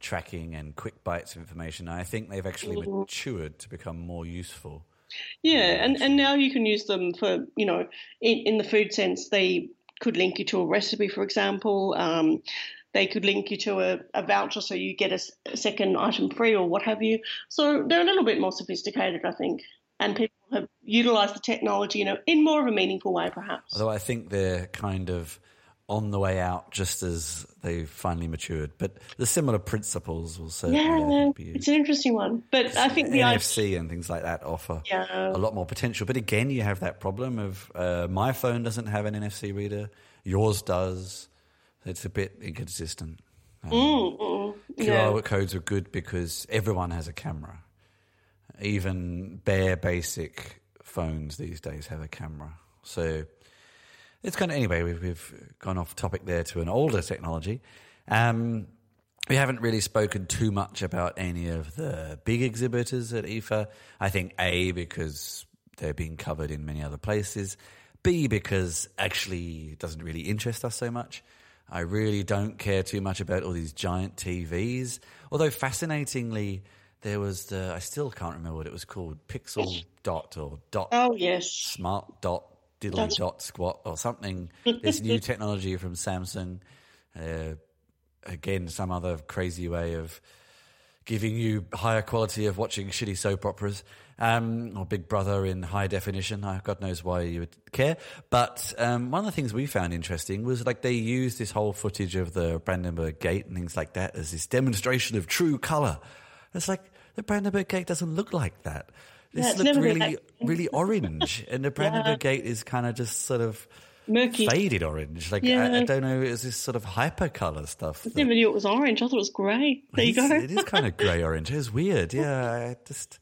tracking and quick bites of information, I think they've actually mm-hmm. matured to become more useful. Yeah, and, and now you can use them for, you know, in, in the food sense, they could link you to a recipe, for example. Um, they could link you to a, a voucher so you get a, a second item free or what have you. So they're a little bit more sophisticated, I think, and people have utilised the technology, you know, in more of a meaningful way perhaps. Although I think they're kind of on the way out just as they've finally matured. But the similar principles will certainly yeah, be used. It's an interesting one. But I think the N F C I- and things like that offer yeah. a lot more potential. But again, you have that problem of uh, my phone doesn't have an N F C reader, yours does. It's a bit inconsistent. Um, mm, yeah. Q R codes are good because everyone has a camera. Even bare basic phones these days have a camera. So it's kind of, anyway, we've, we've gone off topic there to an older technology. Um, we haven't really spoken too much about any of the big exhibitors at I F A. I think A, because they're being covered in many other places. B, because actually it doesn't really interest us so much. I really don't care too much about all these giant T Vs. Although, fascinatingly, there was the, I still can't remember what it was called, Pixel Dot or Dot. Oh, yes. Smart Dot, Diddly That's... Dot Squat or something. This new technology from Samsung. Uh, again, some other crazy way of giving you higher quality of watching shitty soap operas um, or Big Brother in high definition. God knows why you would care. But um, one of the things we found interesting was like they used this whole footage of the Brandenburg Gate and things like that as this demonstration of true colour. It's like the Brandenburg Gate doesn't look like that. This yeah, looked really, really orange. And the Brandenburg yeah. Gate is kind of just sort of murky, faded orange. Like, yeah. I, I don't know, it's this sort of hyper-colour stuff. I that, never knew it was orange. I thought it was grey. There you go. It is kind of grey-orange. It was weird, yeah. I just,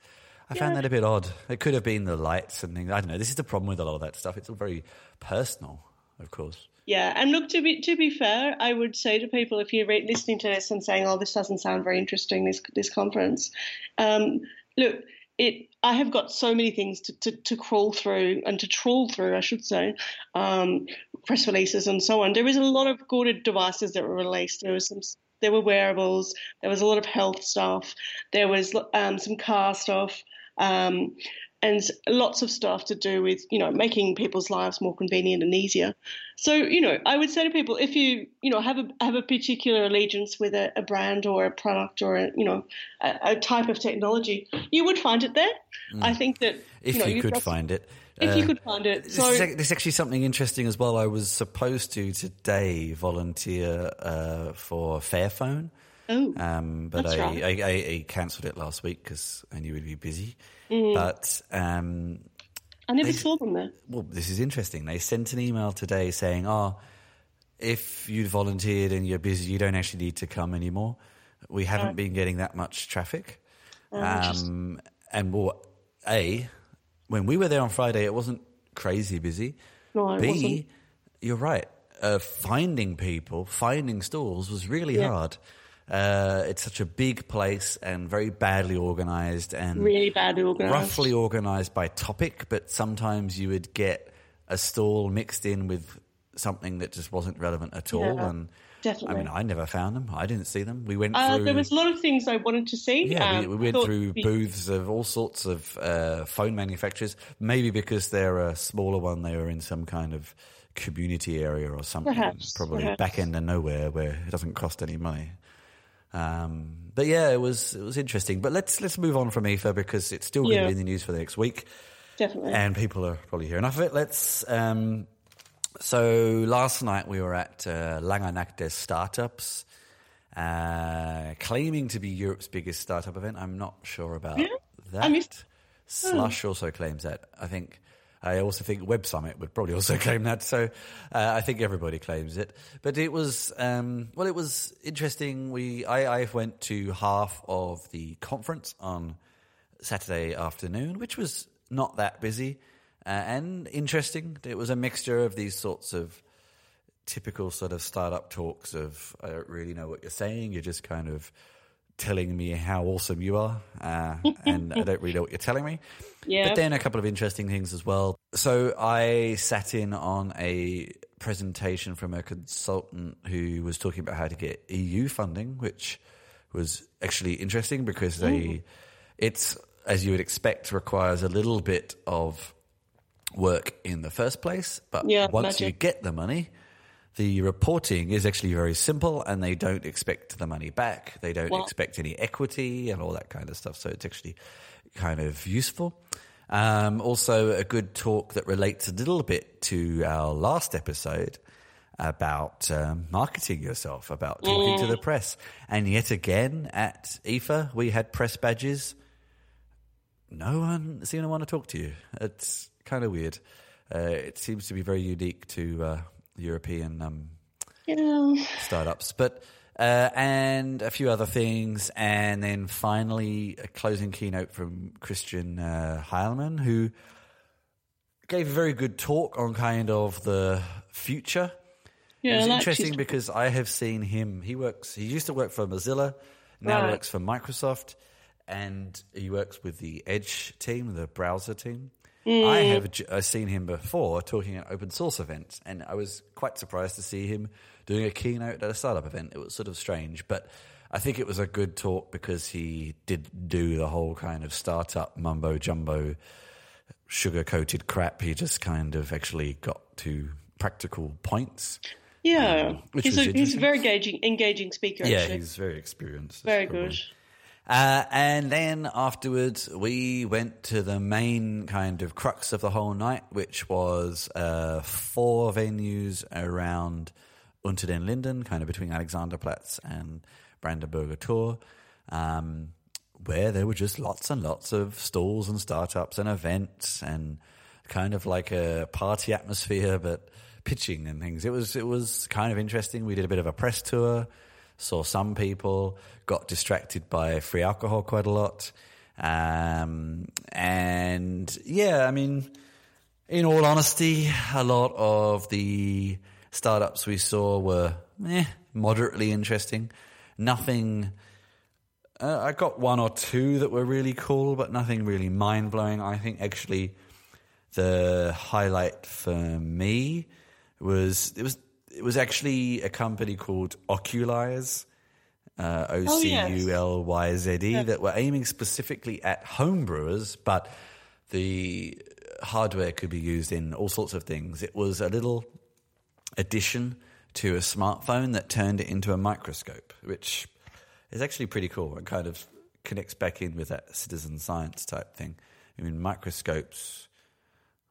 I yeah. found that a bit odd. It could have been the lights and things. I don't know. This is the problem with a lot of that stuff. It's all very personal, of course. Yeah, and look, to be to be fair, I would say to people, if you're listening to this and saying, oh, this doesn't sound very interesting, this this conference, um, look, it. I have got so many things to, to, to crawl through and to trawl through, I should say, um, press releases and so on. There is a lot of good devices that were released. There was some, there were wearables. There was a lot of health stuff. There was um, some car stuff. Um, and lots of stuff to do with, you know, making people's lives more convenient and easier. So, you know, I would say to people, if you, you know, have a have a particular allegiance with a, a brand or a product or, a, you know, a, a type of technology, you would find it there. Mm. I think that... If you, know, you could just, find it. If uh, you could find it. So, there's actually something interesting as well. I was supposed to today volunteer uh, for Fairphone. Oh, um, but that's I, right. I, I, I cancelled it last week because I knew we'd be busy. Mm. But um, I never they, saw them there. Well, this is interesting. They sent an email today saying, "Oh, if you volunteered and you're busy, you don't actually need to come anymore. We haven't right. been getting that much traffic." Oh, um, and well, A, when we were there on Friday, it wasn't crazy busy. No, it B, wasn't. You're right. Uh, finding people, finding stalls was really yeah. hard. Uh, it's such a big place and very badly organised and really badly organised. Roughly organised by topic, but sometimes you would get a stall mixed in with something that just wasn't relevant at all. Yeah, and definitely. I mean, I never found them. I didn't see them. We went uh, through... There was a lot of things I wanted to see. Yeah, um, we, we went through be... booths of all sorts of uh, phone manufacturers, maybe because they're a smaller one, they were in some kind of community area or something, perhaps, probably perhaps. back end of nowhere where it doesn't cost any money. Um, but yeah, it was it was interesting. But let's let's move on from I F A because it's still going yeah. to be in the news for the next week. Definitely. And people are probably hearing enough of it. Let's. Um, so last night we were at uh, Langanakte Startups, uh, claiming to be Europe's biggest startup event. I'm not sure about yeah, that. I missed. Slush oh. also claims that. I think. I also think Web Summit would probably also claim that. So uh, I think everybody claims it. But it was, um, well, it was interesting. We I, I went to half of the conference on Saturday afternoon, which was not that busy uh, and interesting. It was a mixture of these sorts of typical sort of startup talks of, I don't really know what you're saying. You're just kind of telling me how awesome you are uh, and I don't really know what you're telling me. Yeah. But then a couple of interesting things as well. So I sat in on a presentation from a consultant who was talking about how to get E U funding, which was actually interesting because they, mm. it's, as you would expect, requires a little bit of work in the first place. But yeah, once magic. you get the money... The reporting is actually very simple and they don't expect the money back. They don't well, expect any equity and all that kind of stuff. So it's actually kind of useful. Um, also, a good talk that relates a little bit to our last episode about um, marketing yourself, about talking yeah. to the press. And yet again at I F A, we had press badges. No one seemed to want to talk to you. It's kind of weird. Uh, it seems to be very unique to... Uh, European um, yeah. startups, but uh, and a few other things, and then finally a closing keynote from Christian uh, Heilmann, who gave a very good talk on kind of the future. Yeah, it was interesting because I have seen him. He works. He used to work for Mozilla, now right. works for Microsoft, and he works with the Edge team, the browser team. Mm. I have I've seen him before talking at open source events, and I was quite surprised to see him doing a keynote at a startup event. It was sort of strange, but I think it was a good talk because he did do the whole kind of startup mumbo jumbo, sugar-coated crap. He just kind of actually got to practical points. Yeah, um, which he's, was a, he's a very engaging, engaging speaker, actually. Yeah, he's very experienced. Very good. Uh, and then afterwards, we went to the main kind of crux of the whole night, which was uh, four venues around Unter den Linden, kind of between Alexanderplatz and Brandenburger Tor, um, where there were just lots and lots of stalls and startups and events and kind of like a party atmosphere, but pitching and things. It was it was kind of interesting. We did a bit of a press tour, saw some people, got distracted by free alcohol quite a lot. Um, and, yeah, I mean, in all honesty, a lot of the startups we saw were eh, moderately interesting. Nothing uh, – I got one or two that were really cool, but nothing really mind-blowing. I think actually the highlight for me was – it was it was actually a company called Oculize, uh, O C U L Y Z E, yes. that were aiming specifically at homebrewers, but the hardware could be used in all sorts of things. It was a little addition to a smartphone that turned it into a microscope, which is actually pretty cool. It kind of connects back in with that citizen science type thing. I mean, microscopes,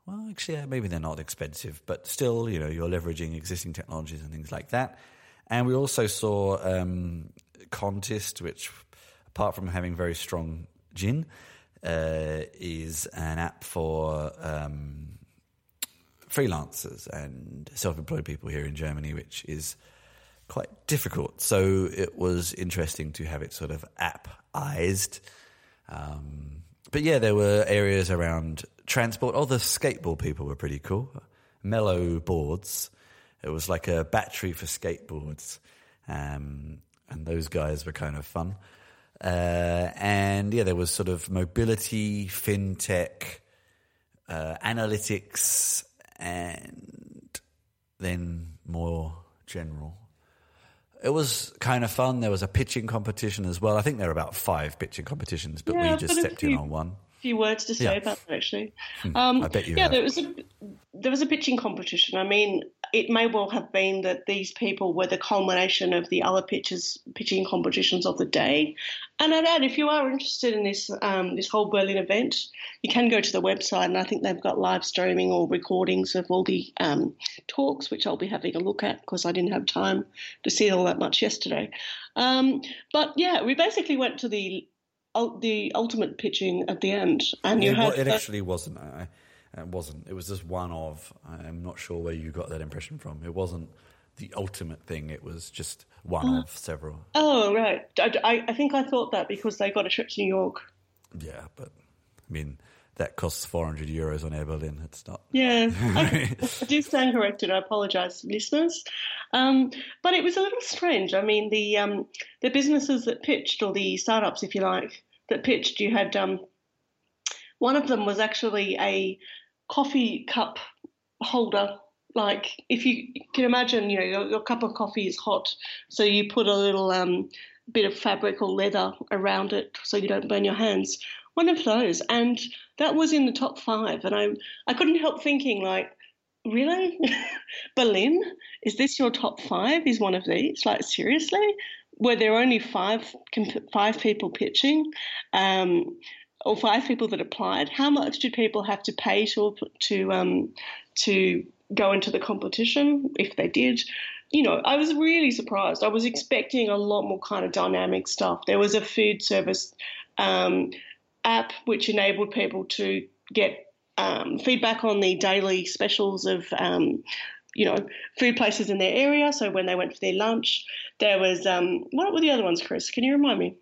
well, actually, yeah, maybe they're not expensive, but still, you know, you're leveraging existing technologies and things like that. And we also saw um, Contest, which, apart from having very strong gin, uh, is an app for Um, freelancers and self-employed people here in Germany, which is quite difficult. So it was interesting to have it sort of app-ized. Um, but, yeah, there were areas around transport. Oh, the skateboard people were pretty cool. Mellow boards. It was like a battery for skateboards. Um, and those guys were kind of fun. Uh, and, yeah, there was sort of mobility, fintech, uh, analytics, and then more general. It was kind of fun. There was a pitching competition as well. I think there are about five pitching competitions, but yeah, we just stepped few, in on one. A few words to say yeah. about that, actually. Hmm, um, I bet you Yeah, have. there was a, there was a pitching competition. I mean, it may well have been that these people were the culmination of the other pitches, pitching competitions of the day. And I'd add, if you are interested in this um, this whole Berlin event, you can go to the website, and I think they've got live streaming or recordings of all the um, talks, which I'll be having a look at because I didn't have time to see all that much yesterday. Um, but, yeah, we basically went to the the ultimate pitching at the end. And you yeah, had It the- actually wasn't. I, It wasn't. It was just one of. I'm not sure where you got that impression from. It wasn't the ultimate thing. It was just one uh, of several. Oh, right. I, I think I thought that because they got a trip to New York. Yeah, but, I mean, that costs four hundred euros on Air Berlin. It's not. Yeah. I, I do stand corrected. I apologise, listeners. Um, but it was a little strange. I mean, the, um, the businesses that pitched, or the startups, if you like, that pitched, you had um, one of them was actually a coffee cup holder. Like, if you can imagine, you know, your, your cup of coffee is hot, so you put a little um, bit of fabric or leather around it so you don't burn your hands. One of those, and that was in the top five. And I, I couldn't help thinking, like, really, Berlin, is this your top five? Is one of these? Like, seriously, were there only five five people pitching? Um, or five people that applied? How much did people have to pay to to um, to go into the competition, if they did? You know, I was really surprised. I was expecting a lot more kind of dynamic stuff. There was a food service um, app which enabled people to get um, feedback on the daily specials of, um, you know, food places in their area. So when they went for their lunch, there was um, – what were the other ones, Chris? Can you remind me?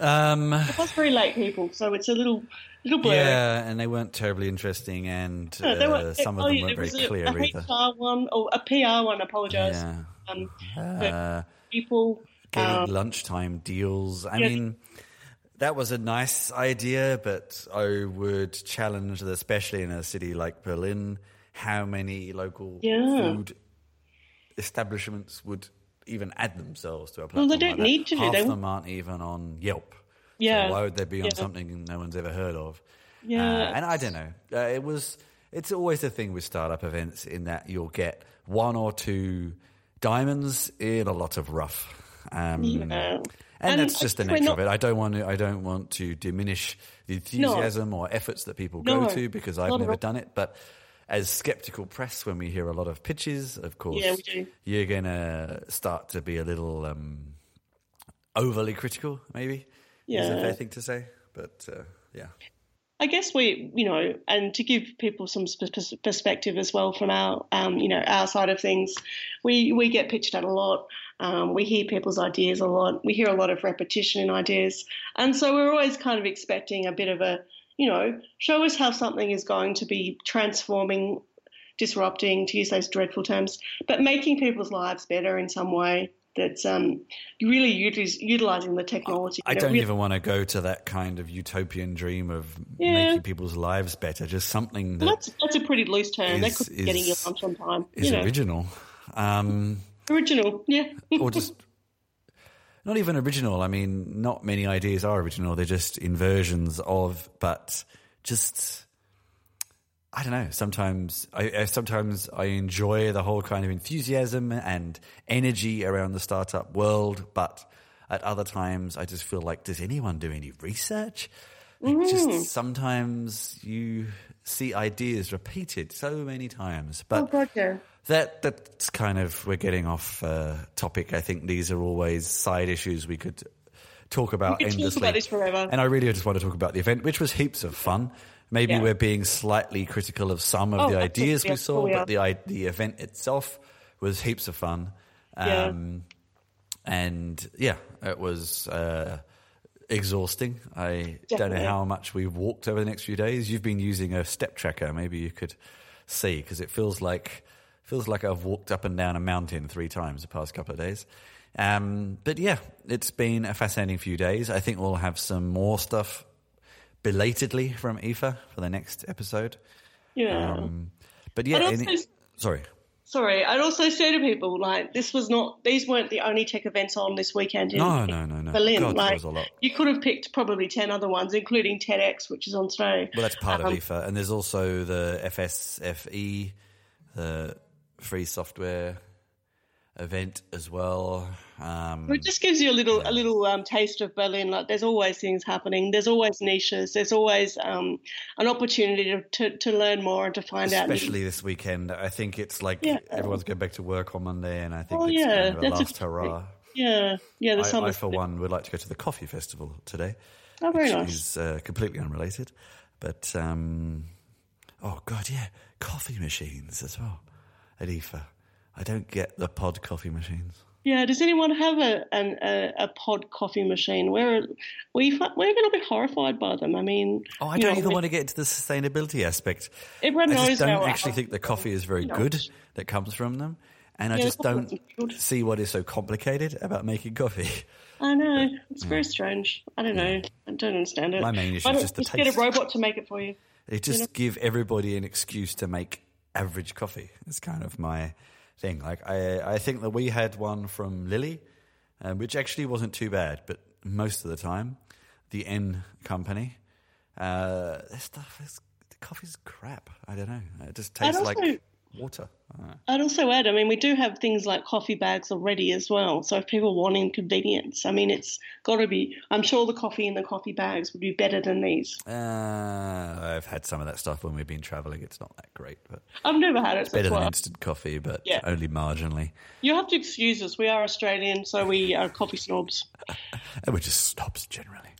Um, it was very late, people, so it's a little little blurry. Yeah, and they weren't terribly interesting, and no, they were, uh, some it, of them weren't very a, clear a either. A H R one, or a P R one, I apologise. Yeah. Um, uh, people... Um, lunchtime deals. I yeah. mean, that was a nice idea, but I would challenge, that, especially in a city like Berlin, how many local yeah. food establishments would even add themselves to a platform. Well, they don't like need to. Half do they? Half them aren't even on Yelp. Yeah. So why would they be on yeah. something no one's ever heard of? Yeah. Uh, and I don't know. Uh, it was. It's always the thing with startup events in that you'll get one or two diamonds in a lot of rough. Um, yeah. And, and that's just the nature not, of it. I don't want to. I don't want to diminish the enthusiasm no, or efforts that people no, go to because I've never done it. But as skeptical press, when we hear a lot of pitches, of course, yeah, we do. You're gonna start to be a little um, overly critical. Maybe yeah. is a fair thing to say, but uh, yeah. I guess we, you know, and to give people some sp- perspective as well from our, um, you know, our side of things, we we get pitched at a lot. Um, we hear people's ideas a lot. We hear a lot of repetition in ideas. And so we're always kind of expecting a bit of a, you know, show us how something is going to be transforming, disrupting, to use those dreadful terms, but making people's lives better in some way that's um, really util- utilising the technology. I, I don't really- even want to go to that kind of utopian dream of yeah. making people's lives better, just something that well, that's, that's a pretty loose term. That could be getting your lunch on time. It's original. Um Original, yeah. Or just not even original. I mean, not many ideas are original. They're just inversions of, but just, I don't know. Sometimes I, I sometimes I enjoy the whole kind of enthusiasm and energy around the startup world, but at other times I just feel like, does anyone do any research? Like mm. Just sometimes you see ideas repeated so many times, but. Oh, gotcha. That that's kind of we're getting off uh, topic. I think these are always side issues we could talk about we could endlessly. Talk about this forever. And I really just want to talk about the event, which was heaps of fun. Maybe yeah. we're being slightly critical of some of oh, the ideas we saw, oh, yeah. but the the event itself was heaps of fun. Um, yeah. And yeah, it was uh, exhausting. I Definitely. don't know how much we walked over the next few days. You've been using a step tracker. Maybe you could see because it feels like. Feels like I've walked up and down a mountain three times the past couple of days. Um, but, yeah, it's been a fascinating few days. I think we'll have some more stuff belatedly from I F A for the next episode. Yeah. Um, but, yeah. Also, it, sorry. Sorry. I'd also say to people, like, this was not – these weren't the only tech events on this weekend in Berlin. No, no, no, no. Berlin. God, like, there was a lot. You could have picked probably ten other ones, including TEDx, which is on today. Well, that's part um, of I F A. And there's also the F S F E, the – free software event as well. Um, it just gives you a little yeah. a little um, taste of Berlin. Like there's always things happening. There's always niches. There's always um, an opportunity to, to, to learn more and to find Especially out. Especially this weekend. I think it's like yeah. everyone's going back to work on Monday and I think oh, it's yeah. kind of a That's last a, hurrah. Yeah, yeah. The I, I, for one, would like to go to the coffee festival today. Oh, very which nice. is uh, completely unrelated. But, um, oh, God, yeah, coffee machines as well. At I F A, I don't get the pod coffee machines. Yeah, does anyone have a an, a, a pod coffee machine? We're we we're a little bit horrified by them. I mean, oh, I don't know, even I, want to get into the sustainability aspect. Everyone I just knows don't actually think the coffee is very good that comes from them, and I yeah, just don't see what is so complicated about making coffee. I know but, it's yeah. very strange. I don't know. Yeah. I don't understand it. My main issue is just the just taste. Get a robot to make it for you. They just you know? give everybody an excuse to make. Average coffee is kind of my thing. Like I, I think that we had one from Lily, um, which actually wasn't too bad, but most of the time, the N company, uh, this stuff is the coffee's crap. I don't know. It just tastes also, like water. I'd also add. I mean, we do have things like coffee bags already as well. So if people want inconvenience, I mean, it's got to be. I'm sure the coffee in the coffee bags would be better than these. Uh, I've had some of that stuff when we've been travelling. It's not that great, but I've never had it. It's better than instant coffee, but yeah. only marginally. You have to excuse us. We are Australian, so we are coffee snobs. And we're just snobs generally.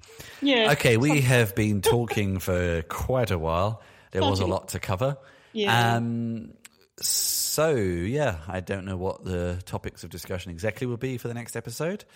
Yeah. Okay, we have been talking for quite a while. There was a lot to cover. Yeah. Um, so yeah, I don't know what the topics of discussion exactly will be for the next episode,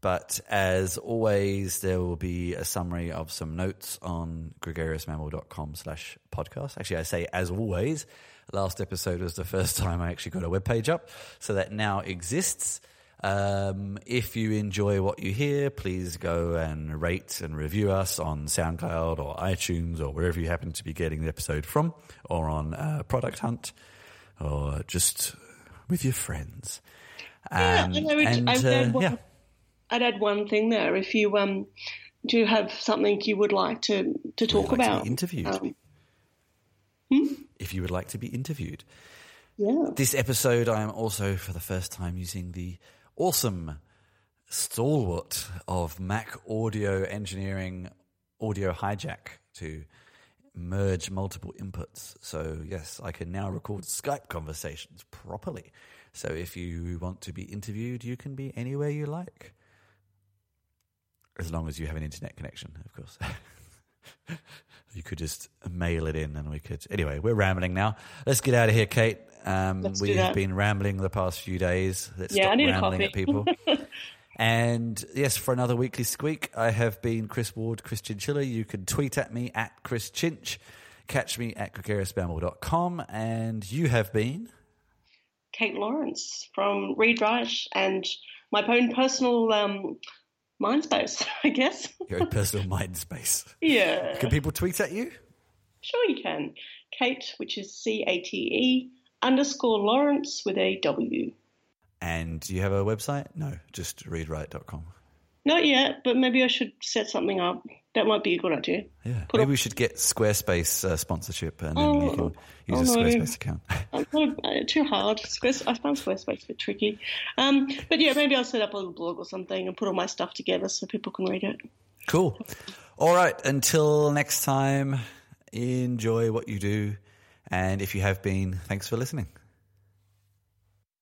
But as always, there will be a summary of some notes on gregariousmammal.com slash podcast. Actually, I say as always, last episode was the first time I actually got a webpage up, so that now exists. Um, if you enjoy what you hear, please go and rate and review us on SoundCloud or iTunes or wherever you happen to be getting the episode from, or on uh, Product Hunt, or just with your friends. And, yeah, and I would, and, I would uh, add one, yeah. I'd add one thing there. If you um, do have something you would like to, to talk like about. To be interviewed. Um, hmm? If you would like to be interviewed. Yeah. This episode I am also for the first time using the awesome stalwart of Mac audio engineering, Audio Hijack, to merge multiple inputs. So yes, I can now record Skype conversations properly. So if you want to be interviewed, you can be anywhere you like, as long as you have an internet connection, of course. You could just mail it in and we could... Anyway, we're rambling now. Let's get out of here, Kate. Um, we have been rambling the past few days. Let's yeah, stop rambling at people. And yes, for another weekly squeak, I have been Chris Ward, Chris Chinchilla. You can tweet at me at Chris Chinch. Catch me at gregariousmammal dot com. And you have been... Kate Lawrence from ReadWrite and my own personal... Um, mind space, I guess. Your own personal mind space. Yeah. Can people tweet at you? Sure you can. Kate, which is C A T E, underscore Lawrence with a W. And do you have a website? No, just read write dot com. Not yet, but maybe I should set something up. That might be a good idea. Yeah, Put maybe up. we should get Squarespace uh, sponsorship and then oh, you can use oh, a Squarespace no. account. I'm not, uh, too hard. Squares, I found Squarespace a bit tricky. Um, but yeah, maybe I'll set up a little blog or something and put all my stuff together so people can read it. Cool. All right, until next time, enjoy what you do. And if you have been, thanks for listening.